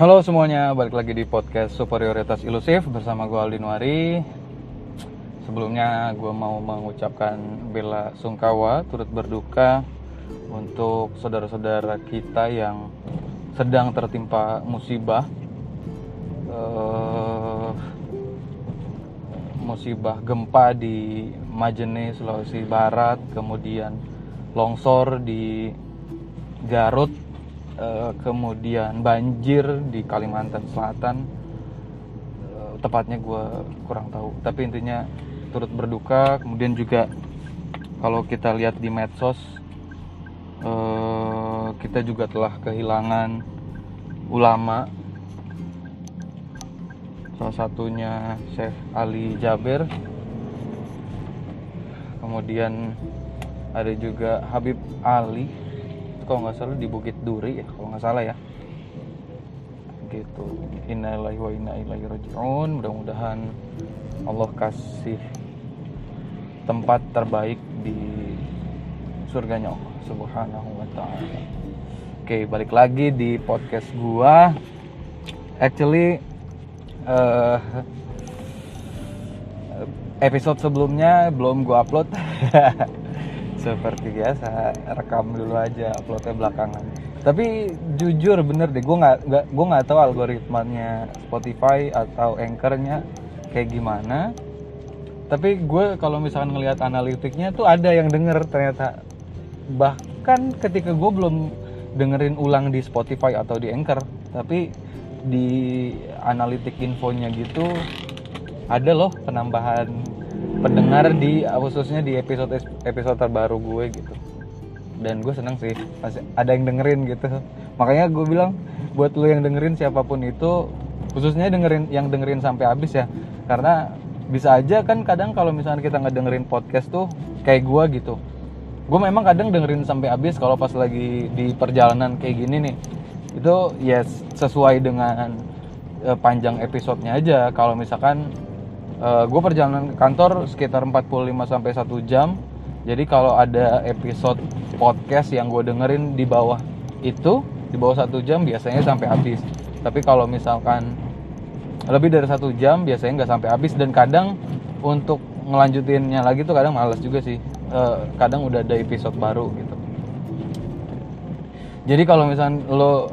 Halo semuanya, balik lagi di podcast Superioritas Ilusif bersama gue Aldi Nuwari. Sebelumnya gue mau mengucapkan bela sungkawa, turut berduka untuk saudara-saudara kita yang sedang tertimpa musibah musibah gempa di Majene, Sulawesi Barat, kemudian longsor di Garut, kemudian banjir di Kalimantan Selatan. Tepatnya gue kurang tahu, tapi intinya turut berduka. Kemudian juga kalau kita lihat di medsos, kita juga telah kehilangan ulama, salah satunya Syekh Ali Jaber. Kemudian ada juga Habib Ali, kalau nggak salah di Bukit Duri ya, kalau nggak salah ya, gitu. Innalillahi wa inna ilaihi raji'un. Mudah-mudahan Allah kasih tempat terbaik di surganya Allah Subhanahu wa Ta'ala. Oke, balik lagi di podcast gua. Actually episode sebelumnya belum gua upload. Seperti biasa, rekam dulu aja, uploadnya belakangan. Tapi jujur bener deh, gue nggak tahu algoritmanya Spotify atau Anchor-nya kayak gimana. Tapi gue kalau misalkan ngelihat analitiknya tuh ada yang denger ternyata. Bahkan ketika gue belum dengerin ulang di Spotify atau di Anchor, tapi di analitik infonya gitu ada loh penambahan pendengar di khususnya di episode terbaru gue gitu. Dan gue seneng sih masih ada yang dengerin gitu. Makanya gue bilang buat lo yang dengerin, siapapun itu, khususnya yang dengerin sampai habis ya. Karena bisa aja kan kadang kalau misalnya kita ngedengerin podcast tuh kayak gue gitu. Gue memang kadang dengerin sampai habis kalau pas lagi di perjalanan kayak gini nih. Itu ya sesuai dengan panjang episodenya aja. Kalau misalkan gue perjalanan ke kantor sekitar 45-1 jam. Jadi kalau ada episode podcast yang gue dengerin di bawah itu, di bawah 1 jam biasanya sampai habis. Tapi kalau misalkan lebih dari 1 jam biasanya gak sampai habis. Dan kadang untuk ngelanjutinnya lagi tuh kadang malas juga sih. Kadang udah ada episode baru gitu. Jadi kalau misalkan lo,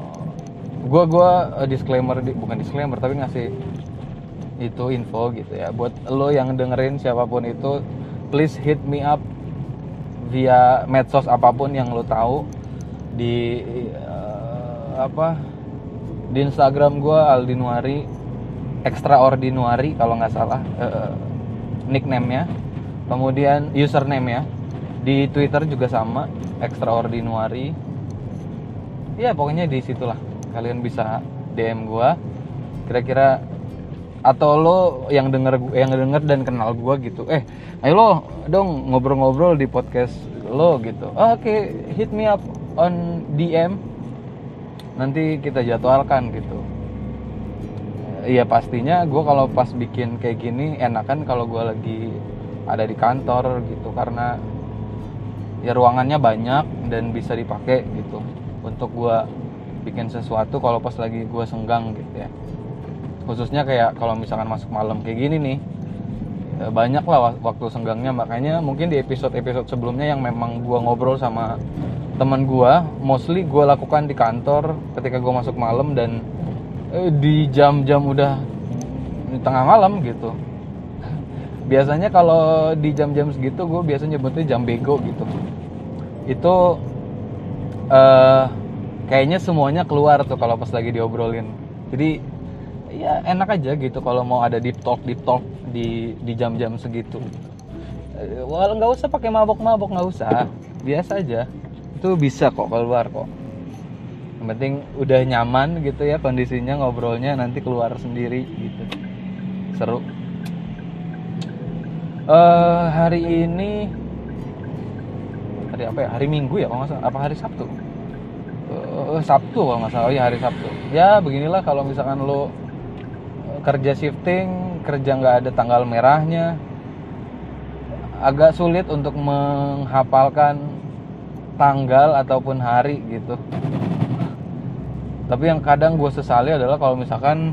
gue disclaimer, bukan disclaimer tapi ngasih itu info gitu ya, buat lo yang dengerin siapapun itu, please hit me up via medsos apapun yang lo tahu. Di di Instagram gue Aldinuari Extraordinary kalau nggak salah nickname-nya, kemudian username-nya. Di Twitter juga sama, Extraordinary ya, pokoknya di situlah kalian bisa DM gue kira-kira. Atau lo yang denger dan kenal gue gitu, ayo lo dong ngobrol-ngobrol di podcast lo gitu. Oke, hit me up on DM, nanti kita jadwalkan gitu. Iya pastinya gue kalau pas bikin kayak gini enakan kalau gue lagi ada di kantor gitu, karena ya ruangannya banyak dan bisa dipakai gitu untuk gue bikin sesuatu kalau pas lagi gue senggang gitu ya. Khususnya kayak kalau misalkan masuk malam kayak gini nih, banyak lah waktu senggangnya. Makanya mungkin di episode-episode sebelumnya yang memang gue ngobrol sama teman gue, mostly gue lakukan di kantor ketika gue masuk malam dan di jam-jam udah tengah malam gitu. Biasanya kalau di jam-jam segitu gue biasanya nyebutnya jam bego gitu. Itu kayaknya semuanya keluar tuh kalau pas lagi diobrolin. Jadi ya enak aja gitu kalau mau ada deep talk di jam-jam segitu. Well, nggak usah pakai mabok, nggak usah, biasa aja. Itu bisa kok keluar kok. Yang penting udah nyaman gitu ya kondisinya, ngobrolnya nanti keluar sendiri gitu. Seru. Hari ini hari apa ya? Hari Minggu ya kalau nggak salah. Apa hari Sabtu? Sabtu kalau nggak salah. Oh ya hari Sabtu. Ya beginilah kalau misalkan lo kerja shifting, kerja nggak ada tanggal merahnya, agak sulit untuk menghafalkan tanggal ataupun hari gitu. Tapi yang kadang gue sesali adalah kalau misalkan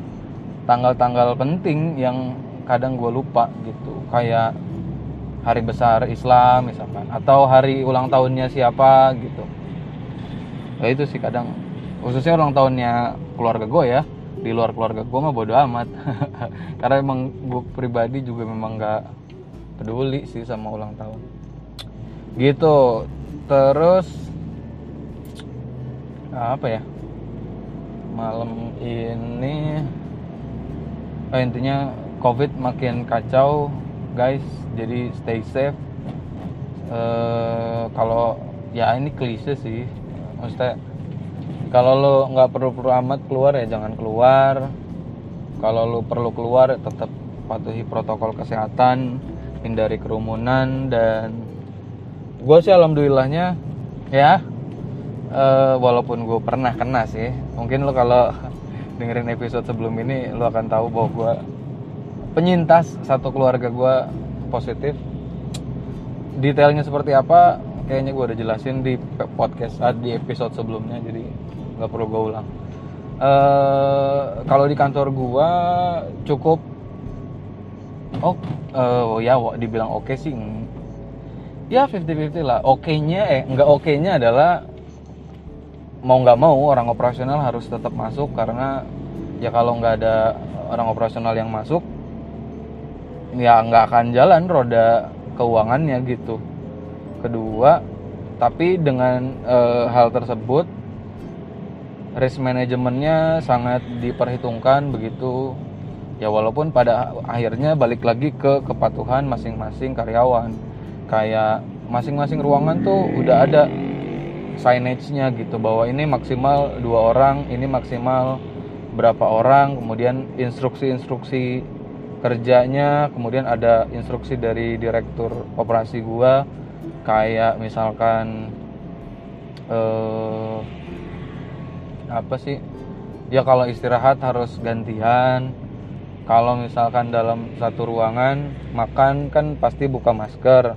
tanggal-tanggal penting yang kadang gue lupa gitu, kayak hari besar Islam misalkan, atau hari ulang tahunnya siapa gitu. Ya itu sih kadang, khususnya ulang tahunnya keluarga gue ya. Di luar keluarga gue mah bodo amat karena emang gue pribadi juga memang gak peduli sih sama ulang tahun gitu. Terus apa ya, malam ini intinya COVID makin kacau guys, jadi stay safe. Kalau ya ini klise sih, maksudnya kalau lo nggak perlu amat keluar ya jangan keluar. Kalau lo perlu keluar ya tetap patuhi protokol kesehatan, hindari kerumunan. Dan gue sih alhamdulillahnya ya, walaupun gue pernah kena sih. Mungkin lo kalau dengerin episode sebelum ini lo akan tahu bahwa gue penyintas, satu keluarga gue positif. Detailnya seperti apa kayaknya gue udah jelasin di podcast di episode sebelumnya, jadi nggak perlu gue ulang. Kalau di kantor gue cukup ya dibilang oke sih ya 50-50 lah. Nggak okenya adalah mau nggak mau orang operasional harus tetap masuk, karena ya kalau nggak ada orang operasional yang masuk ya nggak akan jalan roda keuangannya gitu. Kedua, tapi dengan hal tersebut risk manajemennya sangat diperhitungkan begitu ya, walaupun pada akhirnya balik lagi ke kepatuhan masing-masing karyawan. Kayak masing-masing ruangan tuh udah ada signage-nya gitu, bahwa ini maksimal 2 orang, ini maksimal berapa orang, kemudian instruksi-instruksi kerjanya, kemudian ada instruksi dari direktur operasi gua. Kayak misalkan apa sih ya, kalau istirahat harus gantian, kalau misalkan dalam satu ruangan makan kan pasti buka masker,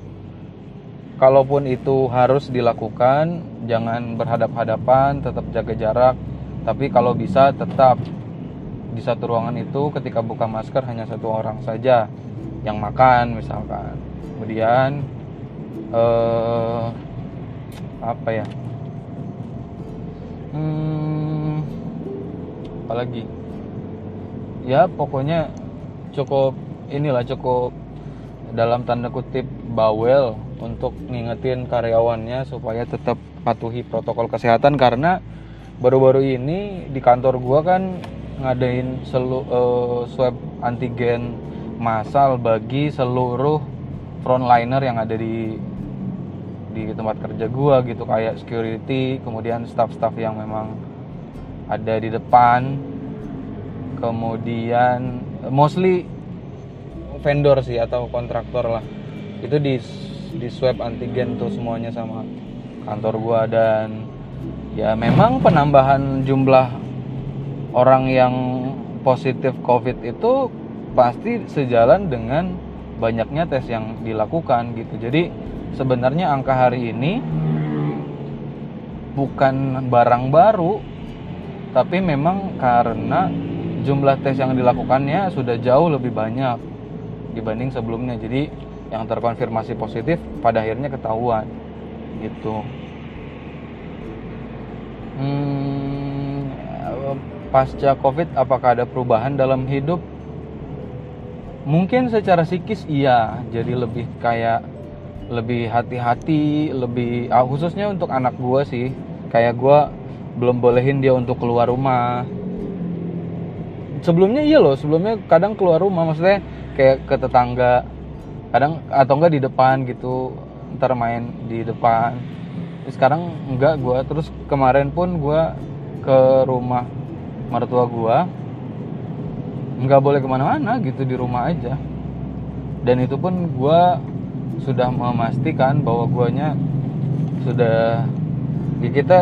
kalaupun itu harus dilakukan jangan berhadap-hadapan, tetap jaga jarak, tapi kalau bisa tetap di satu ruangan itu ketika buka masker hanya 1 orang saja yang makan misalkan. Kemudian apalagi ya, pokoknya cukup dalam tanda kutip bawel untuk ngingetin karyawannya supaya tetap patuhi protokol kesehatan. Karena baru-baru ini di kantor gua kan ngadain swab antigen massal bagi seluruh frontliner yang ada di tempat kerja gua gitu, kayak security, kemudian staff-staff yang memang ada di depan, kemudian mostly vendor sih atau kontraktor lah, itu di swab antigen tuh semuanya sama kantor gua. Dan ya memang penambahan jumlah orang yang positif COVID itu pasti sejalan dengan banyaknya tes yang dilakukan gitu. Jadi sebenarnya angka hari ini bukan barang baru, tapi memang karena jumlah tes yang dilakukannya sudah jauh lebih banyak dibanding sebelumnya. Jadi yang terkonfirmasi positif pada akhirnya ketahuan gitu. Pasca COVID apakah ada perubahan dalam hidup? Mungkin secara psikis iya, jadi lebih kayak lebih hati-hati, lebih khususnya untuk anak gue sih. Kayak gue belum bolehin dia untuk keluar rumah. Sebelumnya iya loh, sebelumnya kadang keluar rumah, maksudnya kayak ke tetangga kadang, atau enggak di depan gitu, ntar main di depan. Sekarang enggak gue. Terus kemarin pun gue ke rumah mertua gue, enggak boleh kemana-mana gitu, di rumah aja. Dan itu pun gue sudah memastikan bahwa guanya sudah ya, kita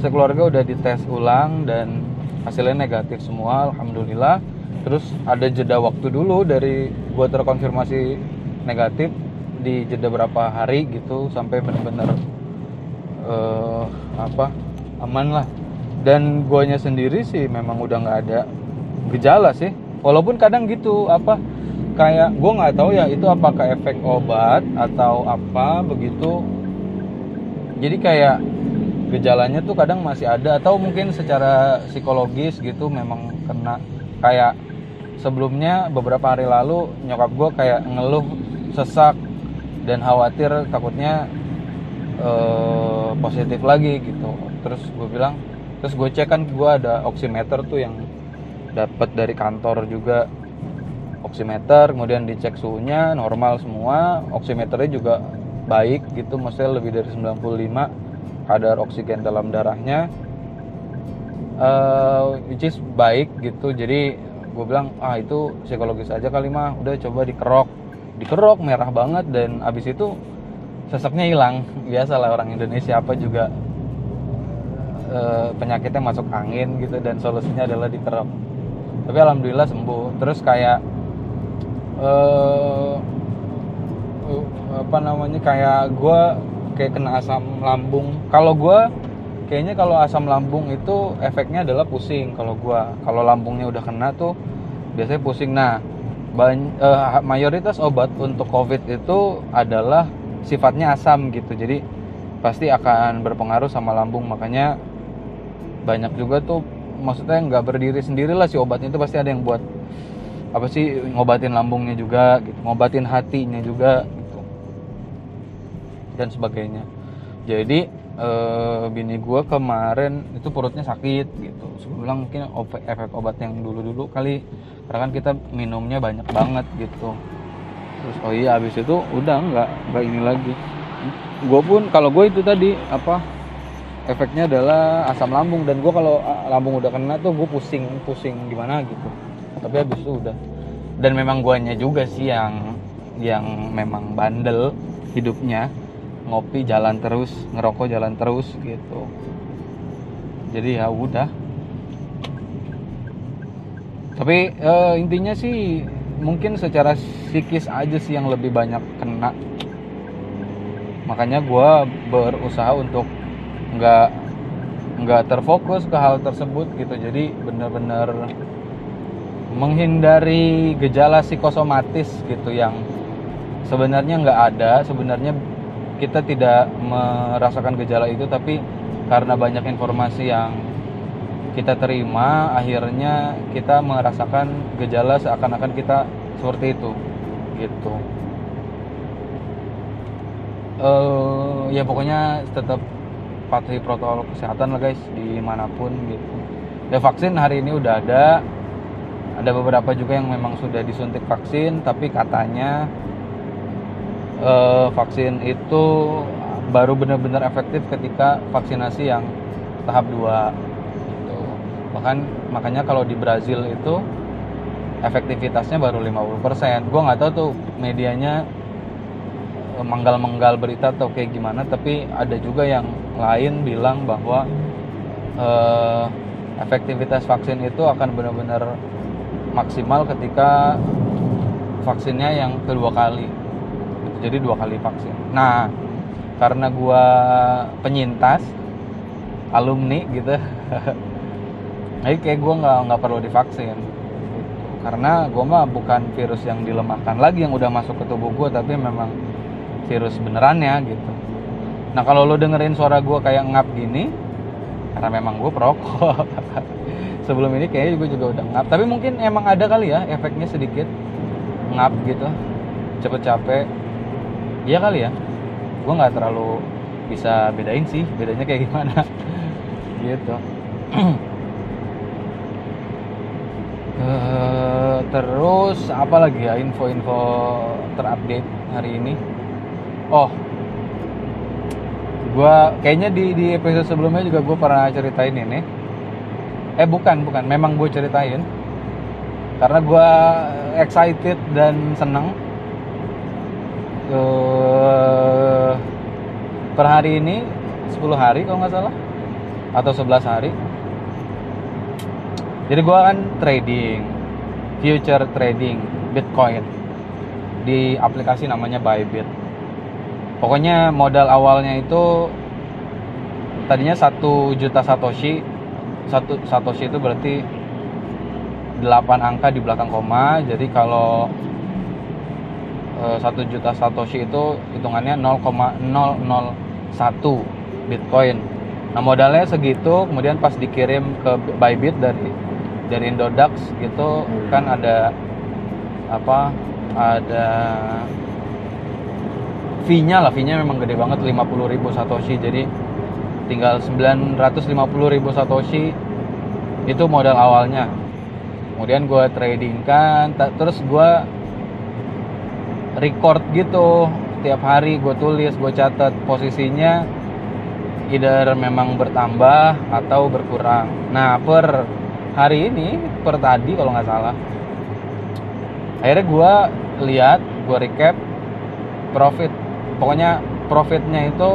sekeluarga udah dites ulang dan hasilnya negatif semua, alhamdulillah. Terus ada jeda waktu dulu dari gua terkonfirmasi negatif, di jeda berapa hari gitu sampai benar-benar aman lah. Dan guanya sendiri sih memang udah nggak ada gejala sih. Walaupun kadang gitu kayak gue nggak tahu ya itu apakah efek obat atau apa begitu. Jadi kayak gejalanya tuh kadang masih ada, atau mungkin secara psikologis gitu memang kena. Kayak sebelumnya beberapa hari lalu nyokap gue kayak ngeluh sesak dan khawatir takutnya positif lagi gitu. Terus gue cek kan, gue ada oximeter tuh yang dapat dari kantor juga, oximeter, kemudian dicek suhunya normal semua, oximeternya juga baik gitu, maksudnya lebih dari 95 kadar oksigen dalam darahnya, which is baik gitu. Jadi gue bilang itu psikologis aja kali mah, udah coba dikerok merah banget, dan abis itu seseknya hilang. Biasalah orang Indonesia apa juga penyakitnya masuk angin gitu, dan solusinya adalah dikerok. Tapi alhamdulillah sembuh. Terus kayak kayak gue kayak kena asam lambung. Kalau gue kayaknya kalau asam lambung itu efeknya adalah pusing. Kalau lambungnya udah kena tuh biasanya pusing. Nah, mayoritas obat untuk COVID itu adalah sifatnya asam gitu, jadi pasti akan berpengaruh sama lambung. Makanya banyak juga tuh, maksudnya nggak berdiri sendirilah si obatnya, itu pasti ada yang buat ngobatin lambungnya juga gitu, ngobatin hatinya juga gitu, dan sebagainya. Jadi bini gue kemarin itu perutnya sakit gitu, sebelum mungkin efek obat yang dulu kali, karena kan kita minumnya banyak banget gitu. Terus abis itu udah nggak ini lagi. Gue pun kalau gue itu tadi efeknya adalah asam lambung, dan gue kalau lambung udah kena tuh gue pusing gimana gitu. Tapi habis itu udah. Dan memang guanya juga sih yang memang bandel hidupnya, ngopi jalan terus, ngerokok jalan terus gitu. Jadi ya udah. Tapi intinya sih mungkin secara psikis aja sih yang lebih banyak kena. Makanya gue berusaha untuk nggak terfokus ke hal tersebut gitu. Jadi benar-benar menghindari gejala psikosomatis gitu, yang sebenarnya nggak ada, sebenarnya kita tidak merasakan gejala itu, tapi karena banyak informasi yang kita terima akhirnya kita merasakan gejala seakan-akan kita seperti itu gitu. Ya pokoknya tetap patuhi protokol kesehatan lah guys, dimanapun gitu. Ya vaksin hari ini udah ada beberapa juga yang memang sudah disuntik vaksin, tapi katanya vaksin itu baru benar-benar efektif ketika vaksinasi yang tahap 2 gitu. Makanya kalau di Brazil itu efektivitasnya baru 50%. Gue nggak tahu tuh medianya menggal-menggal berita atau kayak gimana, tapi ada juga yang lain bilang bahwa efektivitas vaksin itu akan benar-benar maksimal ketika vaksinnya yang kedua kali, jadi 2 kali vaksin. Nah, karena gua penyintas alumni gitu, jadi kayak gua nggak perlu divaksin, karena gua mah bukan virus yang dilemahkan lagi yang udah masuk ke tubuh gua, tapi memang virus benerannya gitu. Nah, kalau lo dengerin suara gue kayak ngap gini, karena memang gue perokok. Sebelum ini kayaknya gue juga udah ngap, tapi mungkin emang ada kali ya efeknya sedikit ngap gitu, cepet capek. Iya kali ya, gue nggak terlalu bisa bedain sih bedanya kayak gimana gitu. Terus apa lagi ya info-info terupdate hari ini? Oh, gua kayaknya di episode sebelumnya juga gua pernah ceritain ini. Bukan. Memang gua ceritain karena gua excited dan seneng. Per hari ini 10 hari kalau nggak salah, atau 11 hari. Jadi gua kan trading, future trading Bitcoin di aplikasi namanya Bybit. Pokoknya modal awalnya itu tadinya 1 juta satoshi, Satoshi itu berarti 8 angka di belakang koma. Jadi kalau 1 juta Satoshi itu hitungannya 0,001 Bitcoin. Nah, modalnya segitu, kemudian pas dikirim ke Bybit dari Indodax gitu kan ada fee-nya memang gede banget, 50.000 Satoshi. Jadi tinggal 950.000 Satoshi itu modal awalnya. Kemudian gue tradingkan, terus gue record gitu tiap hari, gue tulis, gue catat posisinya, either memang bertambah atau berkurang. Nah, per hari ini, per tadi kalau nggak salah, akhirnya gue lihat, gue recap profit, pokoknya profitnya itu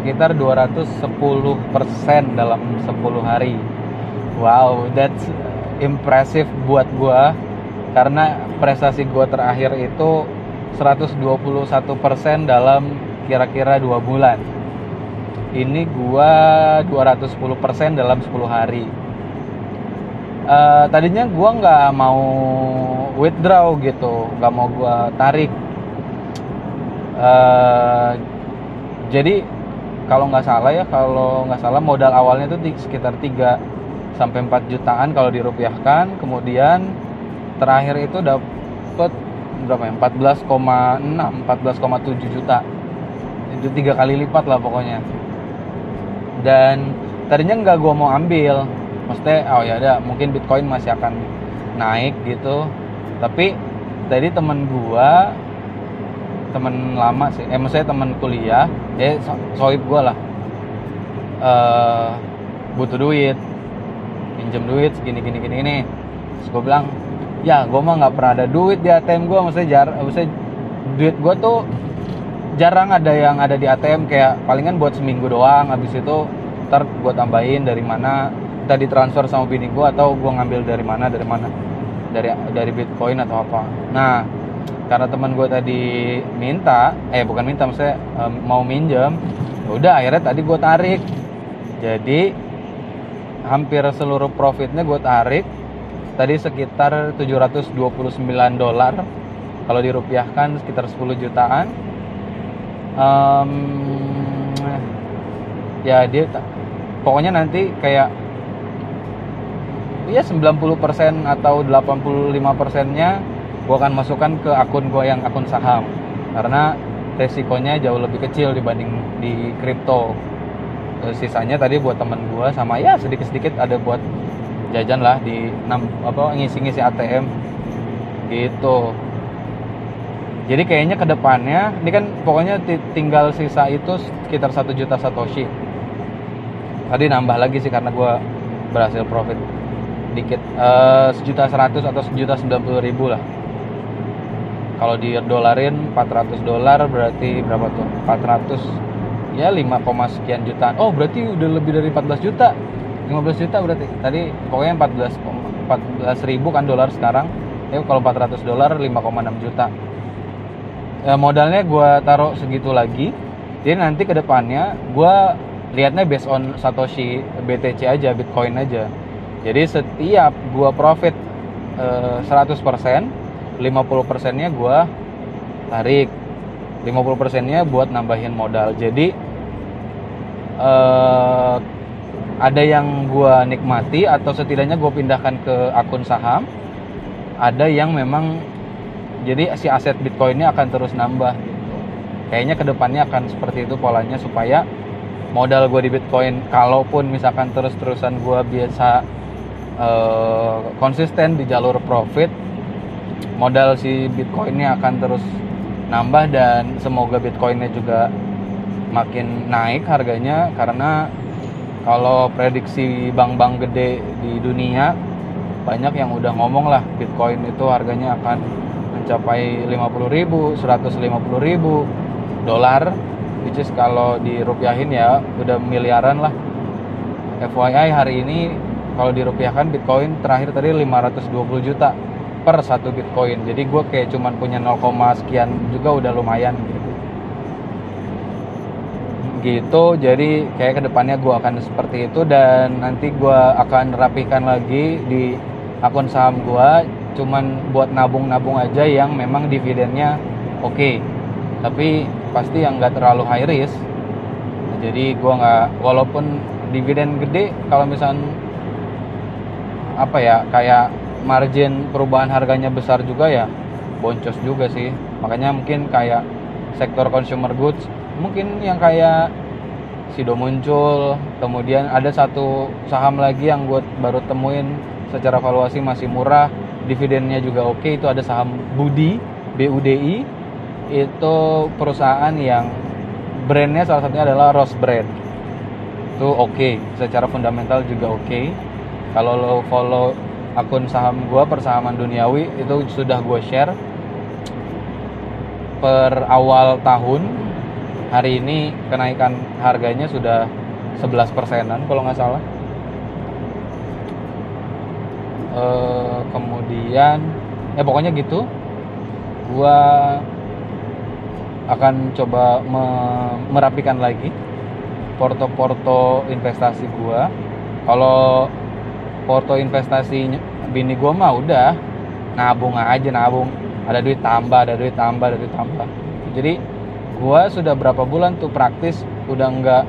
sekitar 210% dalam 10 hari. Wow, that's impressive buat gue, karena prestasi gue terakhir itu 121% dalam kira-kira 2 bulan. Ini gua 210% dalam 10 hari. Tadinya gua nggak mau withdraw gitu, nggak mau gua tarik. Jadi kalau nggak salah modal awalnya itu sekitar 3 sampai 4 jutaan kalau dirupiahkan. Kemudian terakhir itu dapet berapa ya? 14,7 juta. Itu 3 kali lipat lah pokoknya. Dan tadinya nggak gue mau ambil, maksudnya mungkin Bitcoin masih akan naik gitu. Tapi tadi temen kuliah, sohib gue lah, butuh duit, pinjam duit segini. Terus gue bilang, gue mah nggak pernah ada duit di ATM gue, maksudnya duit gue tuh jarang ada yang ada di ATM, kayak palingan buat seminggu doang, habis itu ntar gue tambahin dari mana, tadi transfer sama bini gue atau gue ngambil dari Bitcoin atau apa. Nah, karena teman gue tadi mau minjem, udah akhirnya tadi gue tarik. Jadi hampir seluruh profitnya gue tarik tadi sekitar $729, kalau dirupiahkan sekitar 10 jutaan. Pokoknya nanti kayak 90% atau 85%-nya gue akan masukkan ke akun gue yang akun saham, karena resikonya jauh lebih kecil dibanding di kripto. Sisanya tadi buat teman gue, sama sedikit-sedikit ada buat jajan lah di ngisi-ngisi ATM gitu. Jadi kayaknya ke depannya, ini kan pokoknya tinggal sisa itu sekitar 1 juta Satoshi. Tadi nambah lagi sih karena gue berhasil profit dikit, 1.100.000 atau 1.090.000 lah. Kalau di dolarin $400 berarti berapa tuh? 400 5, sekian jutaan. Oh, berarti udah lebih dari 14 juta. 15 juta berarti. Tadi pokoknya 14.000 kan dolar sekarang. Kalau $400 5,6 juta. Modalnya gue taruh segitu lagi. Jadi nanti ke depannya gue liatnya based on Satoshi BTC aja, Bitcoin aja. Jadi setiap gue profit 100%, 50%-nya gue tarik, 50%-nya buat nambahin modal. Jadi ada yang gue nikmati atau setidaknya gue pindahkan ke akun saham, ada yang memang, jadi si aset Bitcoinnya akan terus nambah gitu. Kayaknya kedepannya akan seperti itu polanya, supaya modal gue di Bitcoin, kalaupun misalkan terus-terusan gue biasa konsisten di jalur profit, modal si Bitcoinnya akan terus nambah. Dan semoga Bitcoinnya juga makin naik harganya, karena kalau prediksi bank-bank gede di dunia banyak yang udah ngomong lah Bitcoin itu harganya akan mencapai 50.000, 150.000 dolar, which is kalau dirupiahin ya udah miliaran lah. FYI, hari ini kalau dirupiahkan Bitcoin terakhir tadi 520 juta per satu Bitcoin. Jadi gue kayak cuman punya 0, sekian juga udah lumayan gitu. gitu. Jadi kayak kedepannya gue akan seperti itu, dan nanti gue akan rapihkan lagi di akun saham gue, cuman buat nabung-nabung aja yang memang dividennya oke. Tapi pasti yang nggak terlalu high risk. Jadi gue nggak, walaupun dividen gede, kalau misalnya apa ya, kayak margin perubahan harganya besar juga ya, boncos juga sih. Makanya mungkin kayak sektor consumer goods, mungkin yang kayak Sido Muncul, kemudian ada satu saham lagi yang gue baru temuin secara valuasi masih murah, dividennya juga oke, itu ada saham Budi, BUDI, itu perusahaan yang brandnya salah satunya adalah Ross Brand, itu oke, secara fundamental juga oke. Kalau lo follow akun saham gue, persahaman Dunyawi, itu sudah gue share per awal tahun. Hari ini kenaikan harganya sudah 11%-an kalau nggak salah. Kemudian pokoknya gitu, gue akan coba merapikan lagi porto-porto investasi gue. Kalau porto investasi bini gue mah udah nabung aja, ada duit tambah. Jadi gue sudah berapa bulan tuh praktis udah nggak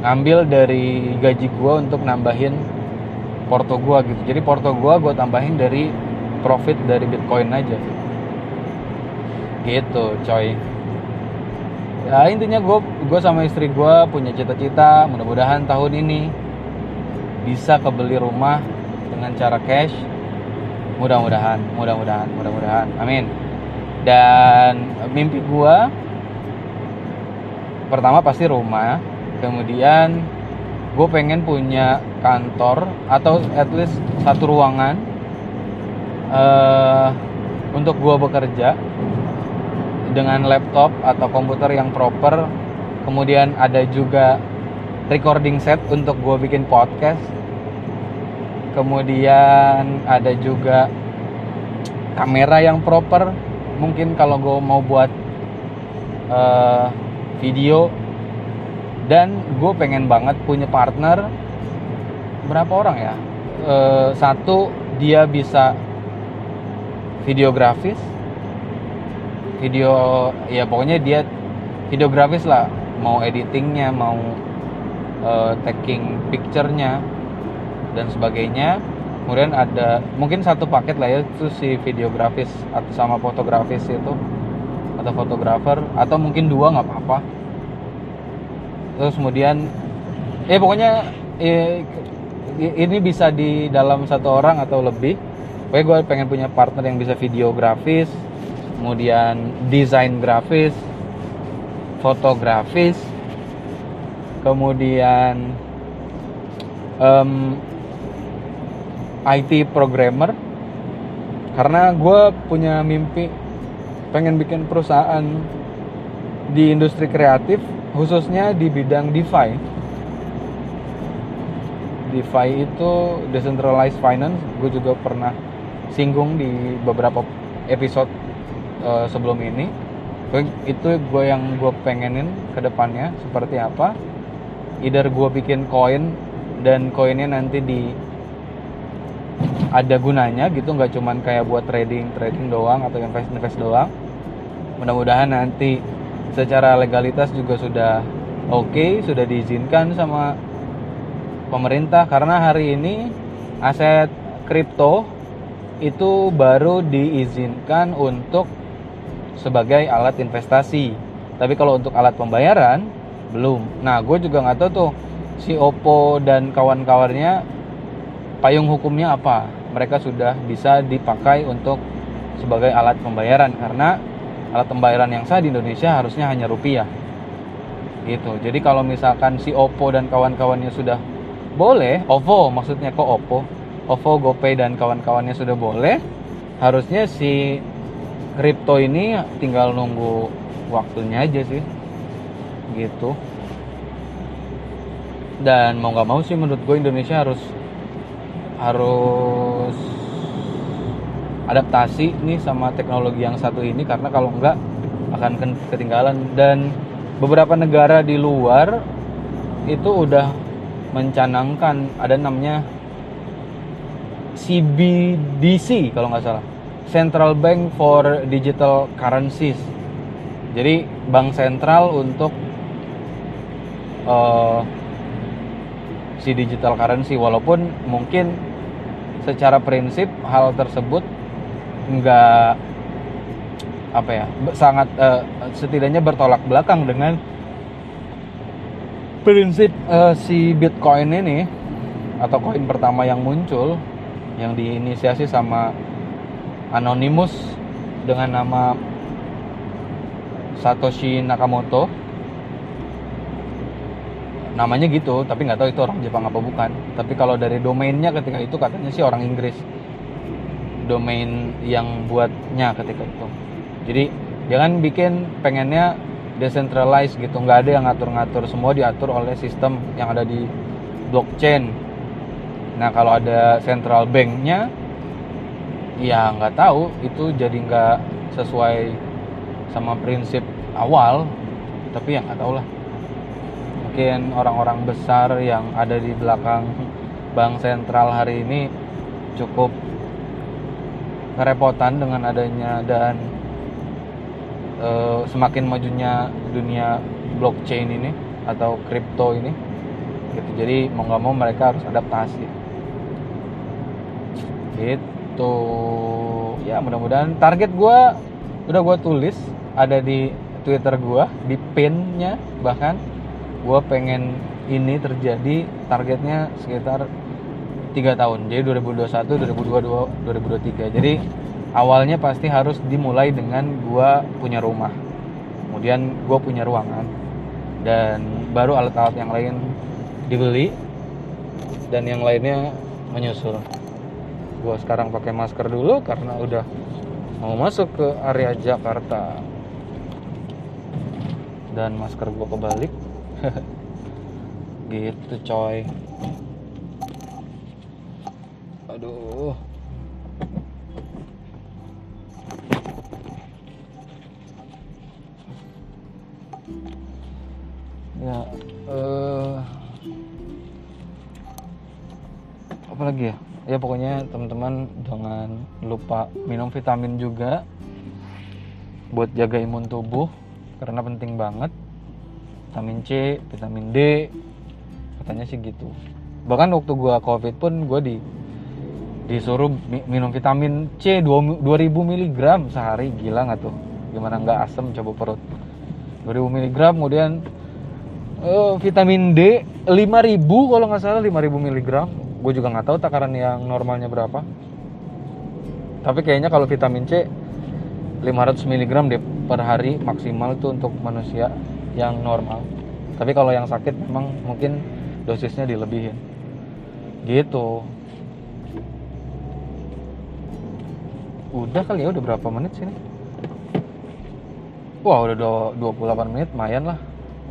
ngambil dari gaji gue untuk nambahin porto gue gitu. Jadi porto gue tambahin dari profit dari Bitcoin aja gitu, coy. Ya intinya gue sama istri gue punya cita-cita, mudah-mudahan tahun ini bisa kebeli rumah dengan cara cash, mudah-mudahan, amin. Dan mimpi gua pertama pasti rumah, kemudian gua pengen punya kantor atau at least satu ruangan untuk gua bekerja dengan laptop atau komputer yang proper, kemudian ada juga recording set untuk gue bikin podcast, kemudian ada juga kamera yang proper, mungkin kalau gue mau buat video. Dan gue pengen banget punya partner, berapa orang ya, satu dia bisa videografis lah, mau editingnya, mau taking picture-nya dan sebagainya. Kemudian ada mungkin satu paket lah ya, itu si videografis atau sama fotografis itu, atau fotografer, atau mungkin dua nggak apa-apa. Terus kemudian ini bisa di dalam satu orang atau lebih. Pokoknya gue pengen punya partner yang bisa videografis, kemudian desain grafis, fotografis, kemudian IT programmer. Karena gue punya mimpi pengen bikin perusahaan di industri kreatif, khususnya di bidang DeFi itu Decentralized finance. Gue juga pernah singgung di beberapa episode sebelum ini. Itu yang gue pengenin ke depannya seperti apa. Either gue bikin koin dan koinnya nanti ada gunanya gitu, nggak cuman kayak buat trading doang atau invest doang. Mudah-mudahan nanti secara legalitas juga sudah oke, sudah diizinkan sama pemerintah. Karena hari ini aset kripto itu baru diizinkan untuk sebagai alat investasi, tapi kalau untuk alat pembayaran belum. Nah, gue juga nggak tahu tuh si OVO dan kawan-kawannya payung hukumnya apa. Mereka sudah bisa dipakai untuk sebagai alat pembayaran, karena alat pembayaran yang sah di Indonesia harusnya hanya rupiah gitu. Jadi kalau misalkan si OVO dan kawan-kawannya sudah boleh, OVO maksudnya, kok OVO, OVO, GoPay dan kawan-kawannya sudah boleh, harusnya si kripto ini tinggal nunggu waktunya aja sih gitu. Dan mau nggak mau sih menurut gue Indonesia harus adaptasi nih sama teknologi yang satu ini, karena kalau enggak akan ketinggalan. Dan beberapa negara di luar itu udah mencanangkan ada namanya CBDC kalau nggak salah, Central Bank for Digital Currencies. Jadi bank sentral untuk si digital currency, walaupun mungkin secara prinsip hal tersebut nggak apa ya, sangat setidaknya bertolak belakang dengan prinsip si Bitcoin ini atau koin pertama yang muncul yang diinisiasi sama Anonymous dengan nama Satoshi Nakamoto. Namanya gitu, tapi nggak tahu itu orang Jepang apa bukan. Tapi kalau dari domainnya ketika itu katanya sih orang Inggris, domain yang buatnya ketika itu. Jadi jangan bikin pengennya decentralized gitu, nggak ada yang ngatur-ngatur, semua diatur oleh sistem yang ada di blockchain. Nah kalau ada central banknya, ya nggak tahu itu jadi nggak sesuai sama prinsip awal, tapi ya nggak tahu lah. Mungkin orang-orang besar yang ada di belakang bank sentral hari ini cukup kerepotan dengan adanya dan semakin majunya dunia blockchain ini atau kripto ini gitu. Jadi mau nggak mau mereka harus adaptasi gitu ya. Mudah-mudahan target gue udah gue tulis ada di Twitter gue, di pinnya bahkan gue pengen ini terjadi, targetnya sekitar 3 tahun, jadi 2021, 2022, 2023. Jadi awalnya pasti harus dimulai dengan gue punya rumah, kemudian gue punya ruangan, dan baru alat-alat yang lain dibeli dan yang lainnya menyusul. Gue sekarang pakai masker dulu karena udah mau masuk ke area Jakarta dan masker gue kebalik gitu coy. Aduh, ya apa lagi ya, ya pokoknya teman-teman jangan lupa minum vitamin juga buat jaga imun tubuh karena penting banget. Vitamin C, vitamin D katanya sih gitu. Bahkan waktu gue covid pun gue disuruh minum vitamin C 2000 mg sehari. Gila nggak tuh, gimana nggak asem coba perut. 2000 mg kemudian vitamin D 5.000 kalau nggak salah, 5.000 miligram. Gue juga nggak tahu takaran yang normalnya berapa. Tapi kayaknya kalau vitamin C 500 miligram deh per hari maksimal itu untuk manusia yang normal. Tapi kalau yang sakit memang mungkin dosisnya dilebihin. Gitu. Udah kali ya, udah berapa menit sini? Wah udah 28 menit, lumayan lah.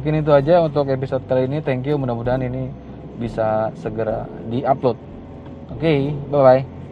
Mungkin itu aja untuk episode kali ini. Thank you, mudah-mudahan ini bisa segera di-upload. Oke, bye-bye.